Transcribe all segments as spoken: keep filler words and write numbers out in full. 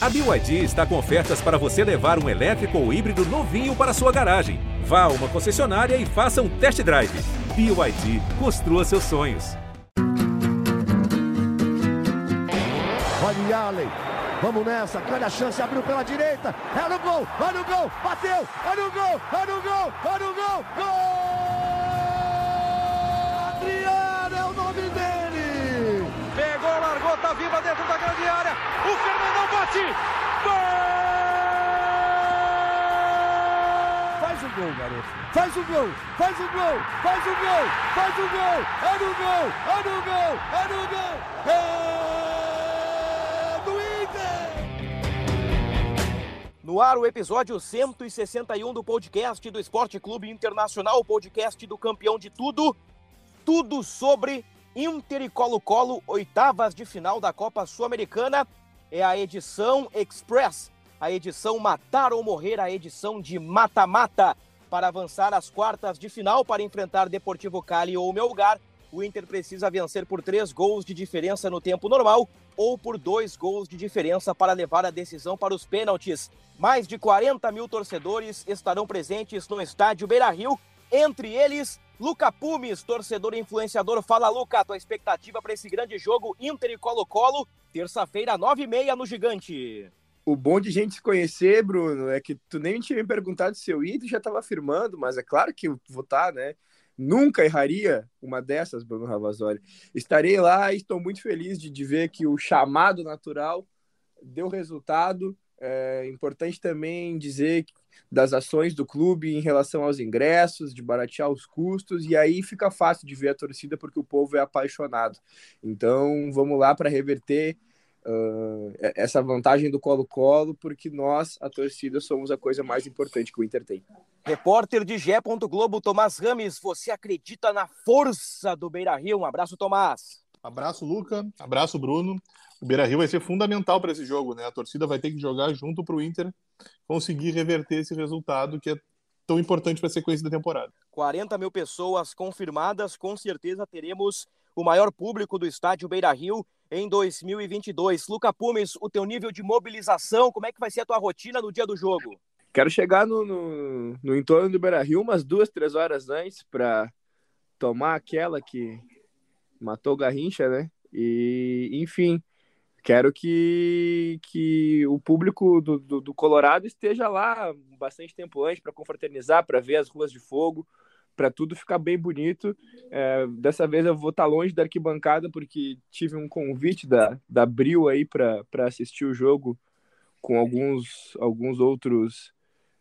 A B Y D está com ofertas para você levar um elétrico ou híbrido novinho para sua garagem. Vá a uma concessionária e faça um test drive. B Y D, construa seus sonhos. Olha Allen, vamos nessa, grande a chance, abriu pela direita, é no gol, olha o gol, bateu, olha o gol, olha o gol, olha o gol, gol! Adriano é o nome dele! Pegou, largou, tá viva dentro da grande área, o Fernandão bate, gol! Faz o gol, garoto, faz o gol, faz o gol, faz o gol, faz o gol, é no gol, é no gol, é no gol, gol! No ar o episódio cento e sessenta e um do podcast do Esporte Clube Internacional, o podcast do campeão de tudo, tudo sobre Inter e Colo Colo, oitavas de final da Copa Sul-Americana, é a edição Express, a edição Matar ou Morrer, a edição de mata-mata, para avançar às quartas de final, para enfrentar Deportivo Cali ou Melgar. O Inter precisa vencer por três gols de diferença no tempo normal ou por dois gols de diferença para levar a decisão para os pênaltis. Mais de quarenta mil torcedores estarão presentes no estádio Beira-Rio, entre eles Luca Pumes, torcedor e influenciador. Fala, Luca, tua expectativa para esse grande jogo Inter e Colo-Colo, terça-feira, nove e meia no Gigante. O bom de gente se conhecer, Bruno, é que tu nem tinha me perguntado se eu ia e tu já estava afirmando, mas é claro que eu vou estar, né? Nunca erraria uma dessas, Bruno Ravazori. Estarei lá e estou muito feliz de, de ver que o chamado natural deu resultado. É importante também dizer das ações do clube em relação aos ingressos, de baratear os custos, e aí fica fácil de ver a torcida porque o povo é apaixonado. Então vamos lá para reverter uh, essa vantagem do Colo-Colo, porque nós, a torcida, somos a coisa mais importante que o Inter tem. Repórter de G.globo, Tomás Rames, você acredita na força do Beira-Rio? Um abraço, Tomás. Abraço, Luca. Abraço, Bruno. O Beira-Rio vai ser fundamental para esse jogo, né? A torcida vai ter que jogar junto para o Inter conseguir reverter esse resultado que é tão importante para a sequência da temporada. quarenta mil pessoas confirmadas. Com certeza teremos o maior público do estádio Beira-Rio em dois mil e vinte e dois. Luca Pumes, o teu nível de mobilização, como é que vai ser a tua rotina no dia do jogo? Quero chegar no, no, no entorno do Beira-Rio umas duas, três horas antes para tomar aquela que matou o Garrincha, né? E, enfim, quero que, que o público do, do, do Colorado esteja lá bastante tempo antes para confraternizar, para ver as ruas de fogo, para tudo ficar bem bonito. É, dessa vez eu vou estar longe da arquibancada porque tive um convite da, da Abril aí para assistir o jogo com alguns, alguns outros...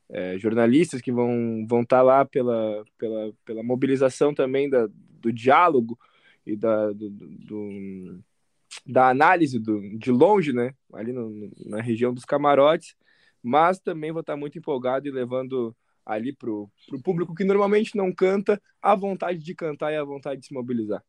É, jornalistas que vão vão estar lá pela, pela, pela mobilização também da, do diálogo e da, do, do, da análise do, de longe, né? Ali no, na região dos camarotes, mas também vou estar muito empolgado e levando ali para o público que normalmente não canta a vontade de cantar e a vontade de se mobilizar.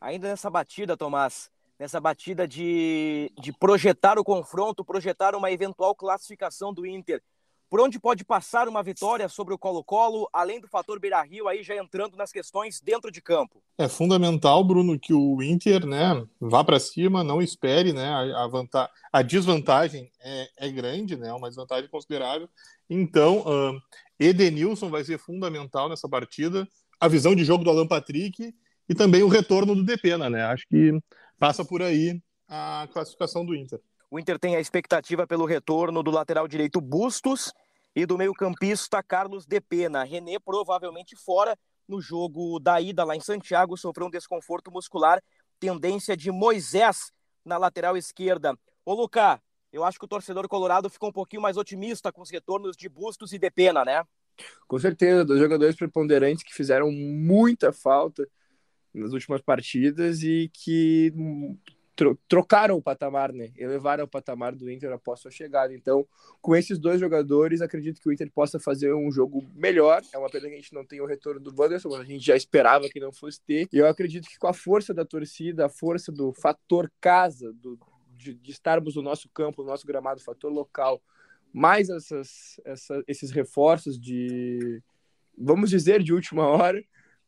Ainda nessa batida, Tomás, nessa batida de, de projetar o confronto, projetar uma eventual classificação do Inter, por onde pode passar uma vitória sobre o Colo-Colo, além do fator Beira-Rio, aí já entrando nas questões dentro de campo? É fundamental, Bruno, que o Inter, né, vá para cima, não espere, né, a, vanta... a desvantagem é, é grande, né, uma desvantagem considerável. Então, uh, Edenílson vai ser fundamental nessa partida, a visão de jogo do Alan Patrick e também o retorno do Depena, né, acho que passa por aí a classificação do Inter. O Inter tem a expectativa pelo retorno do lateral direito Bustos e do meio-campista Carlos de Pena. René provavelmente fora no jogo da ida lá em Santiago, sofreu um desconforto muscular, tendência de Moisés na lateral esquerda. Ô, Lucas, eu acho que o torcedor colorado ficou um pouquinho mais otimista com os retornos de Bustos e de Pena, né? Com certeza, dois jogadores preponderantes que fizeram muita falta nas últimas partidas e que... trocaram o patamar, né? Elevaram o patamar do Inter após sua chegada. Então, com esses dois jogadores, acredito que o Inter possa fazer um jogo melhor. É uma pena que a gente não tenha o retorno do Wanderson, mas a gente já esperava que não fosse ter. E eu acredito que com a força da torcida, a força do fator casa, do, de, de estarmos no nosso campo, no nosso gramado, fator local, mais essas, essa, esses reforços de, vamos dizer, de última hora,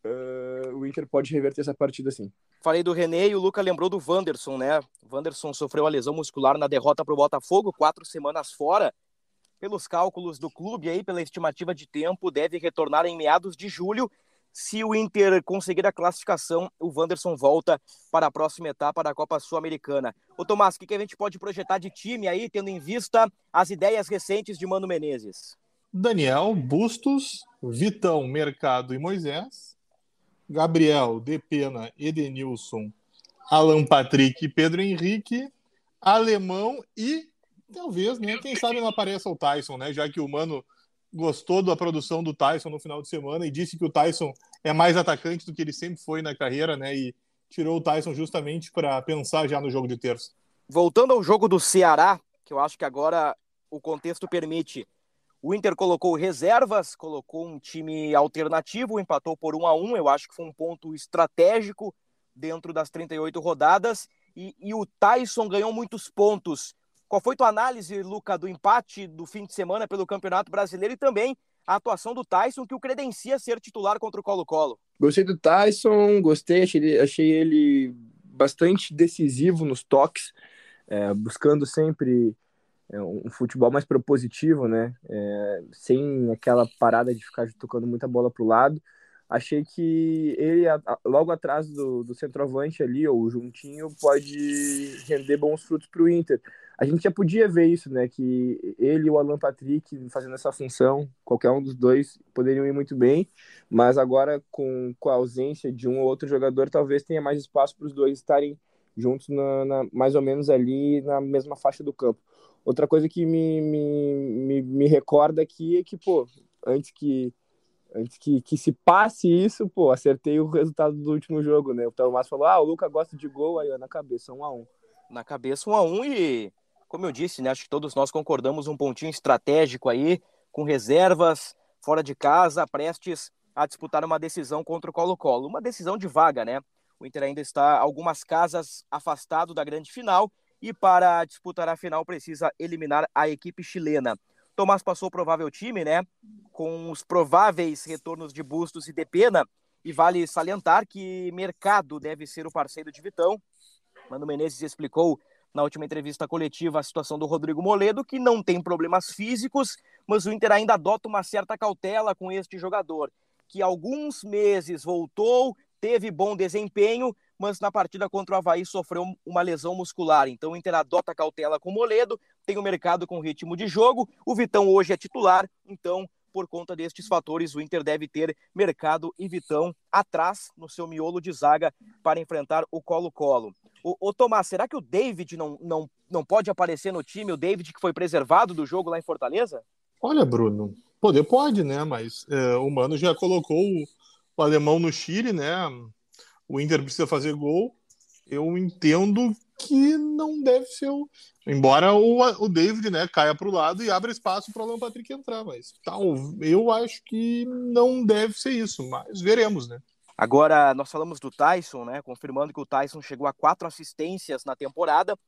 uh, o Inter pode reverter essa partida, sim. Falei do René e o Luca lembrou do Wanderson, né? O Wanderson sofreu a lesão muscular na derrota para o Botafogo, quatro semanas fora. Pelos cálculos do clube, aí, pela estimativa de tempo, deve retornar em meados de julho. Se o Inter conseguir a classificação, o Wanderson volta para a próxima etapa da Copa Sul-Americana. Ô Tomás, o que a gente pode projetar de time aí, tendo em vista as ideias recentes de Mano Menezes? Daniel, Bustos, Vitão, Mercado e Moisés, Gabriel, Depena, Edenílson, Alan Patrick e Pedro Henrique, Alemão e, talvez, né, quem sabe não apareça o Tyson, né, já que o Mano gostou da produção do Tyson no final de semana e disse que o Tyson é mais atacante do que ele sempre foi na carreira, né? E tirou o Tyson justamente para pensar já no jogo de terça. Voltando ao jogo do Ceará, que eu acho que agora o contexto permite, o Inter colocou reservas, colocou um time alternativo, empatou por um a um, eu acho que foi um ponto estratégico dentro das trinta e oito rodadas, e, e o Tyson ganhou muitos pontos. Qual foi tua análise, Luca, do empate do fim de semana pelo Campeonato Brasileiro e também a atuação do Tyson, que o credencia ser titular contra o Colo Colo? Gostei do Tyson, gostei, achei, achei ele bastante decisivo nos toques, é, buscando sempre é, um futebol mais propositivo, né? É, sem aquela parada de ficar tocando muita bola para o lado. Achei que ele, a, a, logo atrás do, do centroavante ali, ou juntinho, pode render bons frutos para o Inter. A gente já podia ver isso, né, que ele e o Alan Patrick fazendo essa função, qualquer um dos dois poderiam ir muito bem, mas agora com, com a ausência de um ou outro jogador, talvez tenha mais espaço para os dois estarem juntos, na, na, mais ou menos ali na mesma faixa do campo. Outra coisa que me, me, me, me recorda aqui é que, pô, antes que, antes que, que se passe isso, pô, acertei o resultado do último jogo, né, o Tomás falou, ah, o Luca gosta de gol, aí ó, na cabeça, um a um. Na cabeça, um a um e... Como eu disse, né, acho que todos nós concordamos, um pontinho estratégico aí, com reservas, fora de casa, prestes a disputar uma decisão contra o Colo-Colo. Uma decisão de vaga, né? O Inter ainda está algumas casas afastado da grande final e para disputar a final precisa eliminar a equipe chilena. Tomás passou o provável time, né? Com os prováveis retornos de Bustos e Depena. E vale salientar que Mercado deve ser o parceiro de Vitão. Mano Menezes explicou na última entrevista coletiva a situação do Rodrigo Moledo, que não tem problemas físicos, mas o Inter ainda adota uma certa cautela com este jogador, que há alguns meses voltou, teve bom desempenho, mas na partida contra o Avaí sofreu uma lesão muscular. Então o Inter adota cautela com o Moledo, tem o Mercado com ritmo de jogo, o Vitão hoje é titular, então por conta destes fatores o Inter deve ter Mercado e Vitão atrás no seu miolo de zaga para enfrentar o Colo-Colo. Ô, ô Tomás, será que o David não, não, não pode aparecer no time? O David que foi preservado do jogo lá em Fortaleza? Olha, Bruno, poder pode, né? Mas é, o Mano já colocou o, o Alemão no Chile, né? O Inter precisa fazer gol. Eu entendo que não deve ser o... Embora o, o David, né, caia para o lado e abra espaço para o Alan Patrick entrar. Mas tal, eu acho que não deve ser isso. Mas veremos, né? Agora, nós falamos do Tyson, né? Confirmando que o Tyson chegou a quatro assistências na temporada.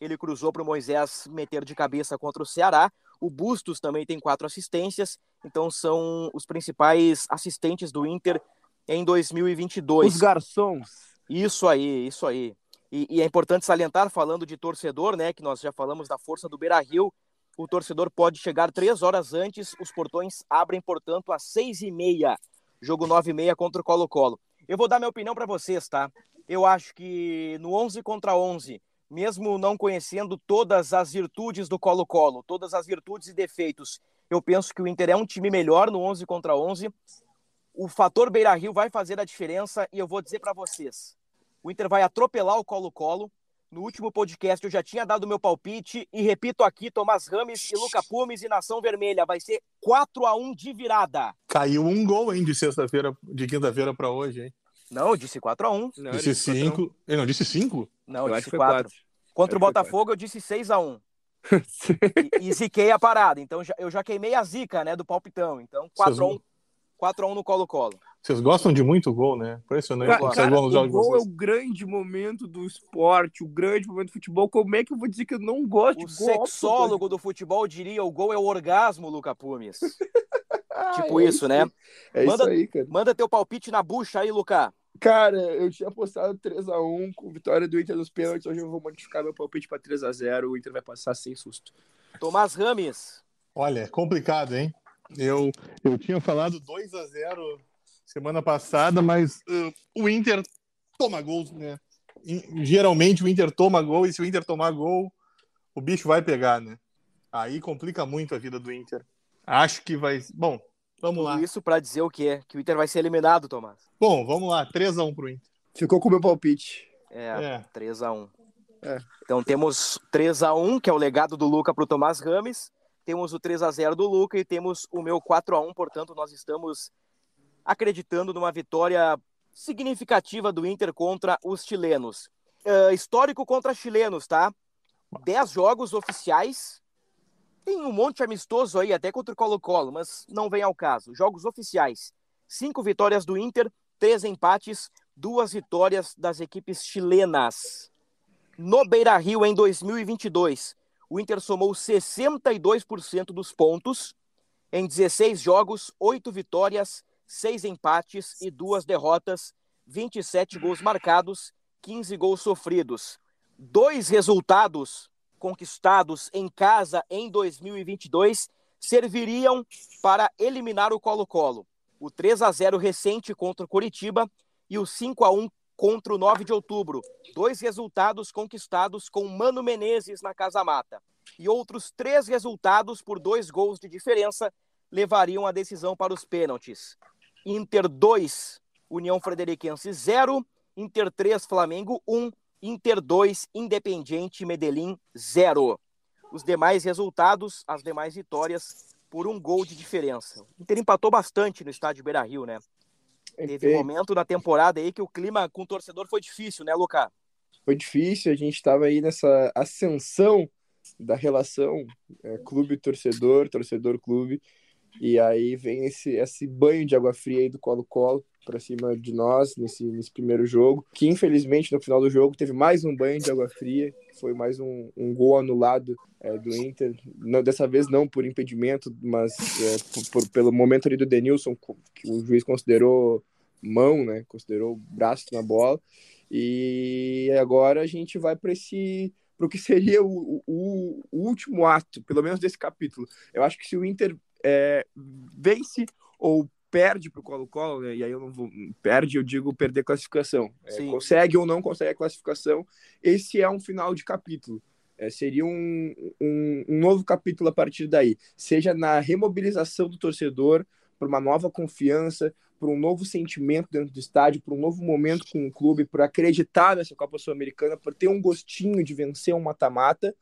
Ele cruzou para o Moisés meter de cabeça contra o Ceará. O Bustos também tem quatro assistências. Então, são os principais assistentes do Inter em dois mil e vinte e dois. Os garçons. Isso aí, isso aí. E, e é importante salientar, falando de torcedor, né? Que nós já falamos da força do Beira-Rio. O torcedor pode chegar três horas antes. Os portões abrem, portanto, às seis e meia. Jogo nove e meia contra o Colo-Colo. Eu vou dar minha opinião para vocês, tá? Eu acho que no onze contra onze, mesmo não conhecendo todas as virtudes do Colo-Colo, todas as virtudes e defeitos, eu penso que o Inter é um time melhor no onze contra onze. O fator Beira-Rio vai fazer a diferença e eu vou dizer para vocês. O Inter vai atropelar o Colo-Colo. No último podcast eu já tinha dado meu palpite e repito aqui, Tomás Rames e Luca Pumes e Nação Vermelha, vai ser quatro a um de virada. Caiu um gol, hein, de sexta-feira, de quinta-feira para hoje, hein? Não, eu disse quatro a um. Não, disse cinco. Ele não disse cinco? Não, eu disse quatro. Contra o Botafogo eu disse seis a um. e, e ziquei a parada, então já, eu já queimei a zica, né, do palpitão. Então quatro a um. quatro a um no Colo-Colo. Vocês gostam de muito gol, né? Impressionante. Cara, cara, gol nos jogos o gol vocês. É o grande momento do esporte, o grande momento do futebol. Como é que eu vou dizer que eu não gosto o de gol? O sexólogo do futebol diria o gol é o orgasmo, Luca Pumes. Ah, tipo é isso, isso, né? É manda, isso aí, cara. Manda teu palpite na bucha aí, Luca. Cara, eu tinha apostado três a um com vitória do Inter nos pênaltis. Hoje eu vou modificar meu palpite para três a zero. O Inter vai passar sem susto. Tomás Rames. Olha, complicado, hein? Eu, eu tinha falado dois a zero semana passada, mas uh, o Inter toma gols, né? Geralmente o Inter toma gol, e se o Inter tomar gol, o bicho vai pegar, né? Aí complica muito a vida do Inter. Acho que vai... Bom, vamos lá. Isso pra dizer o quê? Que o Inter vai ser eliminado, Tomás. Bom, vamos lá. três a um pro Inter. Ficou com o meu palpite. É, é. três a um. É. Então temos três a um, que é o legado do Luca pro Tomás Rames. Temos o três a zero do Luca e temos o meu quatro a um. Portanto, nós estamos acreditando numa vitória significativa do Inter contra os chilenos. Uh, histórico contra chilenos, tá? dez jogos oficiais. Tem um monte de amistoso aí, até contra o Colo Colo, mas não vem ao caso. Jogos oficiais. Cinco vitórias do Inter, três empates, duas vitórias das equipes chilenas. No Beira-Rio, em dois mil e vinte e dois, o Inter somou sessenta e dois por cento dos pontos. Em dezesseis jogos, oito vitórias, seis empates e duas derrotas, vinte e sete gols marcados, quinze gols sofridos. Dois resultados conquistados em casa em dois mil e vinte e dois serviriam para eliminar o Colo-Colo. O três a zero recente contra o Coritiba e o cinco a um contra o nove de outubro. Dois resultados conquistados com Mano Menezes na Casa Mata. E outros três resultados por dois gols de diferença levariam a decisão para os pênaltis. Inter dois, União Frederiquense zero, Inter três, Flamengo um, Inter dois, Independiente Medellín zero. Os demais resultados, as demais vitórias, por um gol de diferença. O Inter empatou bastante no estádio Beira-Rio, né? Entendi. Teve um momento na temporada aí que o clima com o torcedor foi difícil, né, Luca? Foi difícil, a gente estava aí nessa ascensão da relação é, clube-torcedor, torcedor-clube, e aí vem esse, esse banho de água fria aí do Colo-Colo para cima de nós nesse, nesse primeiro jogo, que infelizmente no final do jogo teve mais um banho de água fria, foi mais um, um gol anulado é, do Inter, não, dessa vez não por impedimento, mas é, por, por, pelo momento ali do Edenílson, que o juiz considerou mão, né, considerou braço na bola, e agora a gente vai para esse... para o que seria o, o, o último ato, pelo menos desse capítulo. Eu acho que se o Inter é, vence ou perde para o Colo-Colo, né? E aí eu não vou... Perde, eu digo perder classificação. É, consegue ou não consegue a classificação, esse é um final de capítulo. É, seria um, um, um novo capítulo a partir daí. Seja na remobilização do torcedor, para uma nova confiança, para um novo sentimento dentro do estádio, para um novo momento com o clube, para acreditar nessa Copa Sul-Americana, para ter um gostinho de vencer um mata-mata,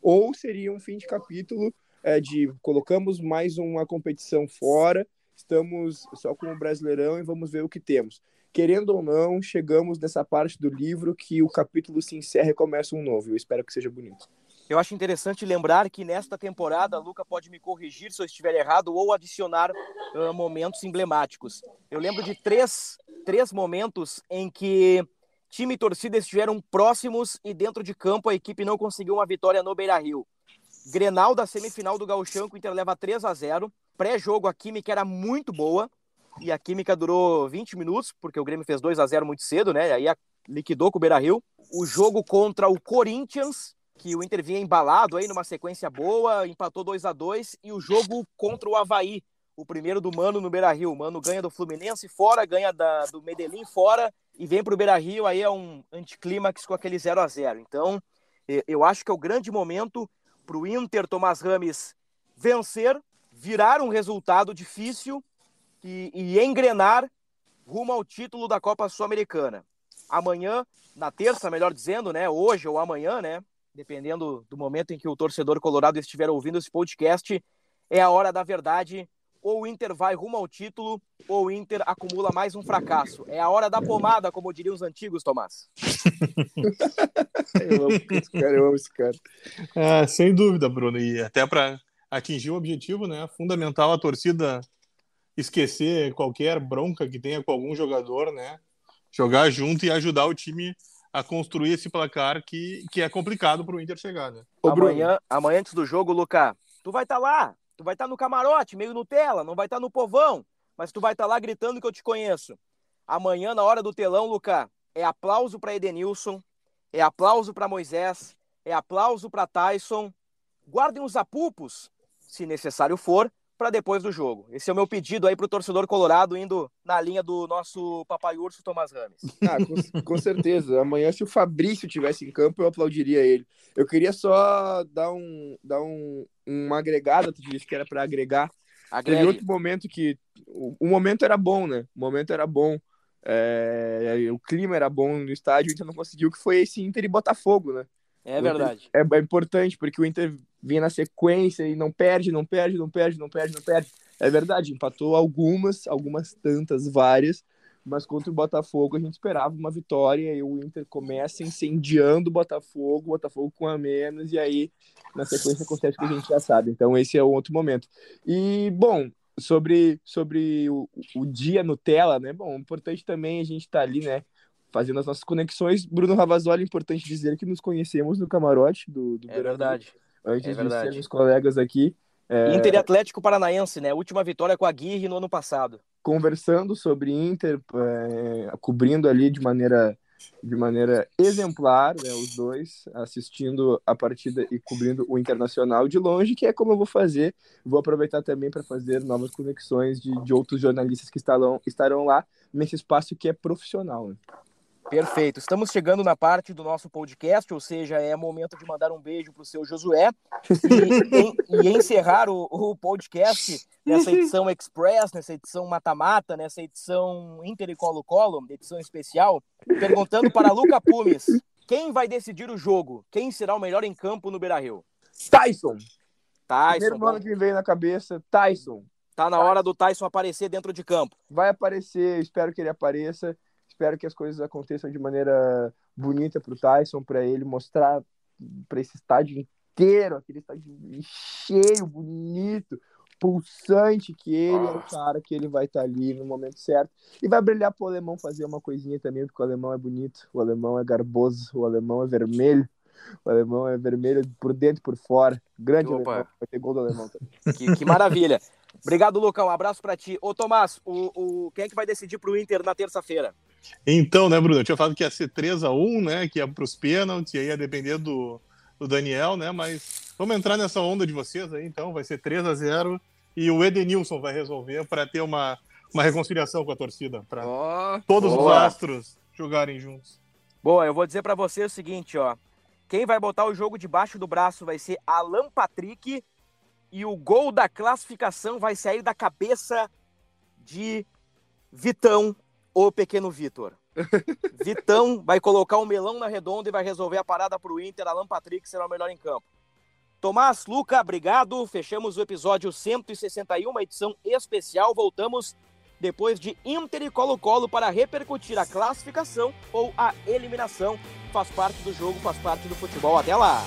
ou seria um fim de capítulo é, de colocamos mais uma competição fora, estamos só com o Brasileirão e vamos ver o que temos. Querendo ou não, chegamos nessa parte do livro que o capítulo se encerra e começa um novo. Eu espero que seja bonito. Eu acho interessante lembrar que nesta temporada, Luca pode me corrigir se eu estiver errado ou adicionar uh, momentos emblemáticos. Eu lembro de três, três momentos em que time e torcida estiveram próximos e dentro de campo a equipe não conseguiu uma vitória no Beira-Rio. Grenal da semifinal do Gauchão, que o Inter leva três a zero. Pré-jogo, a química era muito boa e a química durou vinte minutos, porque o Grêmio fez dois a zero muito cedo, né? Aí a... liquidou com o Beira-Rio. O jogo contra o Corinthians, que o Inter vinha embalado aí numa sequência boa, empatou dois a dois, e o jogo contra o Avaí, o primeiro do Mano no Beira-Rio. O Mano ganha do Fluminense fora, ganha da, do Medellín fora, e vem pro Beira-Rio, aí é um anticlímax com aquele zero a zero. Então, eu acho que é o grande momento pro Inter, Tomás Rames, vencer, virar um resultado difícil e, e engrenar rumo ao título da Copa Sul-Americana. Amanhã, na terça, melhor dizendo, né, hoje ou amanhã, né, dependendo do momento em que o torcedor colorado estiver ouvindo esse podcast, é a hora da verdade. Ou o Inter vai rumo ao título, ou o Inter acumula mais um fracasso. É a hora da pomada, como diriam os antigos, Tomás. Eu amo esse cara, eu amo esse cara. Ah, sem dúvida, Bruno. E até para atingir o objetivo, né, fundamental a torcida esquecer qualquer bronca que tenha com algum jogador, né, jogar junto e ajudar o time a construir esse placar que, que é complicado para o Inter chegar, né? Ô, amanhã, amanhã, antes do jogo, Luca, tu vai estar tá lá. Tu vai estar no camarote, meio Nutella, não vai estar no povão, mas tu vai estar lá gritando que eu te conheço. Amanhã, na hora do telão, Luca, é aplauso para Edenílson, é aplauso para Moisés, é aplauso para Tyson. Guardem os apupos, se necessário for, para depois do jogo. Esse é o meu pedido aí pro torcedor colorado, indo na linha do nosso papai urso Tomás Rames. Ah, com, com certeza. Amanhã, se o Fabrício estivesse em campo, eu aplaudiria ele. Eu queria só dar um, dar um, uma agregada, tu disse que era para agregar. Agregue. Teve outro momento que... O, o momento era bom, né? O momento era bom. É, o clima era bom no estádio, então não conseguiu, que foi esse Inter e Botafogo, né? É verdade. É, é importante, porque o Inter vinha na sequência e não perde, não perde, não perde, não perde, não perde. É verdade, empatou algumas, algumas tantas, várias, mas contra o Botafogo a gente esperava uma vitória e o Inter começa incendiando o Botafogo, o Botafogo com a menos, e aí na sequência acontece o que a gente já sabe. Então esse é o outro momento. E, bom, sobre, sobre o, o dia Nutella, né? Bom, importante também a gente tá ali, né? Fazendo as nossas conexões. Bruno Ravazoli, é importante dizer que nos conhecemos no camarote do, do é Beira-Rio. Verdade. Antes é de verdade. Sermos colegas aqui. É... Inter e Atlético Paranaense, né? Última vitória com a Aguirre no ano passado. Conversando sobre Inter, é... cobrindo ali de maneira, de maneira exemplar, né? Os dois, assistindo a partida e cobrindo o Internacional de longe, que é como eu vou fazer. Vou aproveitar também para fazer novas conexões de, de outros jornalistas que estarão, estarão lá nesse espaço que é profissional, né? Perfeito, estamos chegando na parte do nosso podcast, ou seja, é momento de mandar um beijo pro seu Josué e, e, e encerrar o, o podcast nessa edição Express, nessa edição Mata-Mata, nessa edição Inter e Colo-Colo, edição especial, perguntando para Luca Pumes, quem vai decidir o jogo? Quem será o melhor em campo no Beira-Rio? Tyson! Tyson! Primeiro mano que veio na cabeça, Tyson! Tá na hora do Tyson aparecer dentro de campo. Vai aparecer, espero que ele apareça. Espero que as coisas aconteçam de maneira bonita para o Tyson, para ele mostrar para esse estádio inteiro, aquele estádio cheio, bonito, pulsante, que ele é o cara, que ele vai estar tá ali no momento certo. E vai brilhar para o alemão fazer uma coisinha também, porque o alemão é bonito, o alemão é garboso, o alemão é vermelho. O alemão é vermelho por dentro e por fora. Grande Opa. Alemão, vai ter gol do alemão também. Que, que maravilha. Obrigado, Luca, um abraço para ti. Ô, Tomás, o, o, quem é que vai decidir para o Inter na terça-feira? Então, né, Bruno, eu tinha falado que ia ser três a um, né, que ia para os pênaltis, e aí ia depender do, do Daniel, né, mas vamos entrar nessa onda de vocês aí, então, vai ser três a zero, e o Edenílson vai resolver para ter uma, uma reconciliação com a torcida, para oh, todos boa. Os astros jogarem juntos. Bom, eu vou dizer para você o seguinte, ó, quem vai botar o jogo debaixo do braço vai ser Alan Patrick, e o gol da classificação vai sair da cabeça de Vitão, o pequeno Vitor. Vitão vai colocar um melão na redonda e vai resolver a parada para o Inter. Alan Patrick será o melhor em campo. Tomás, Luca, obrigado. Fechamos o episódio cento e sessenta e um, edição especial. Voltamos depois de Inter e Colo-Colo para repercutir a classificação ou a eliminação. Faz parte do jogo, faz parte do futebol. Até lá!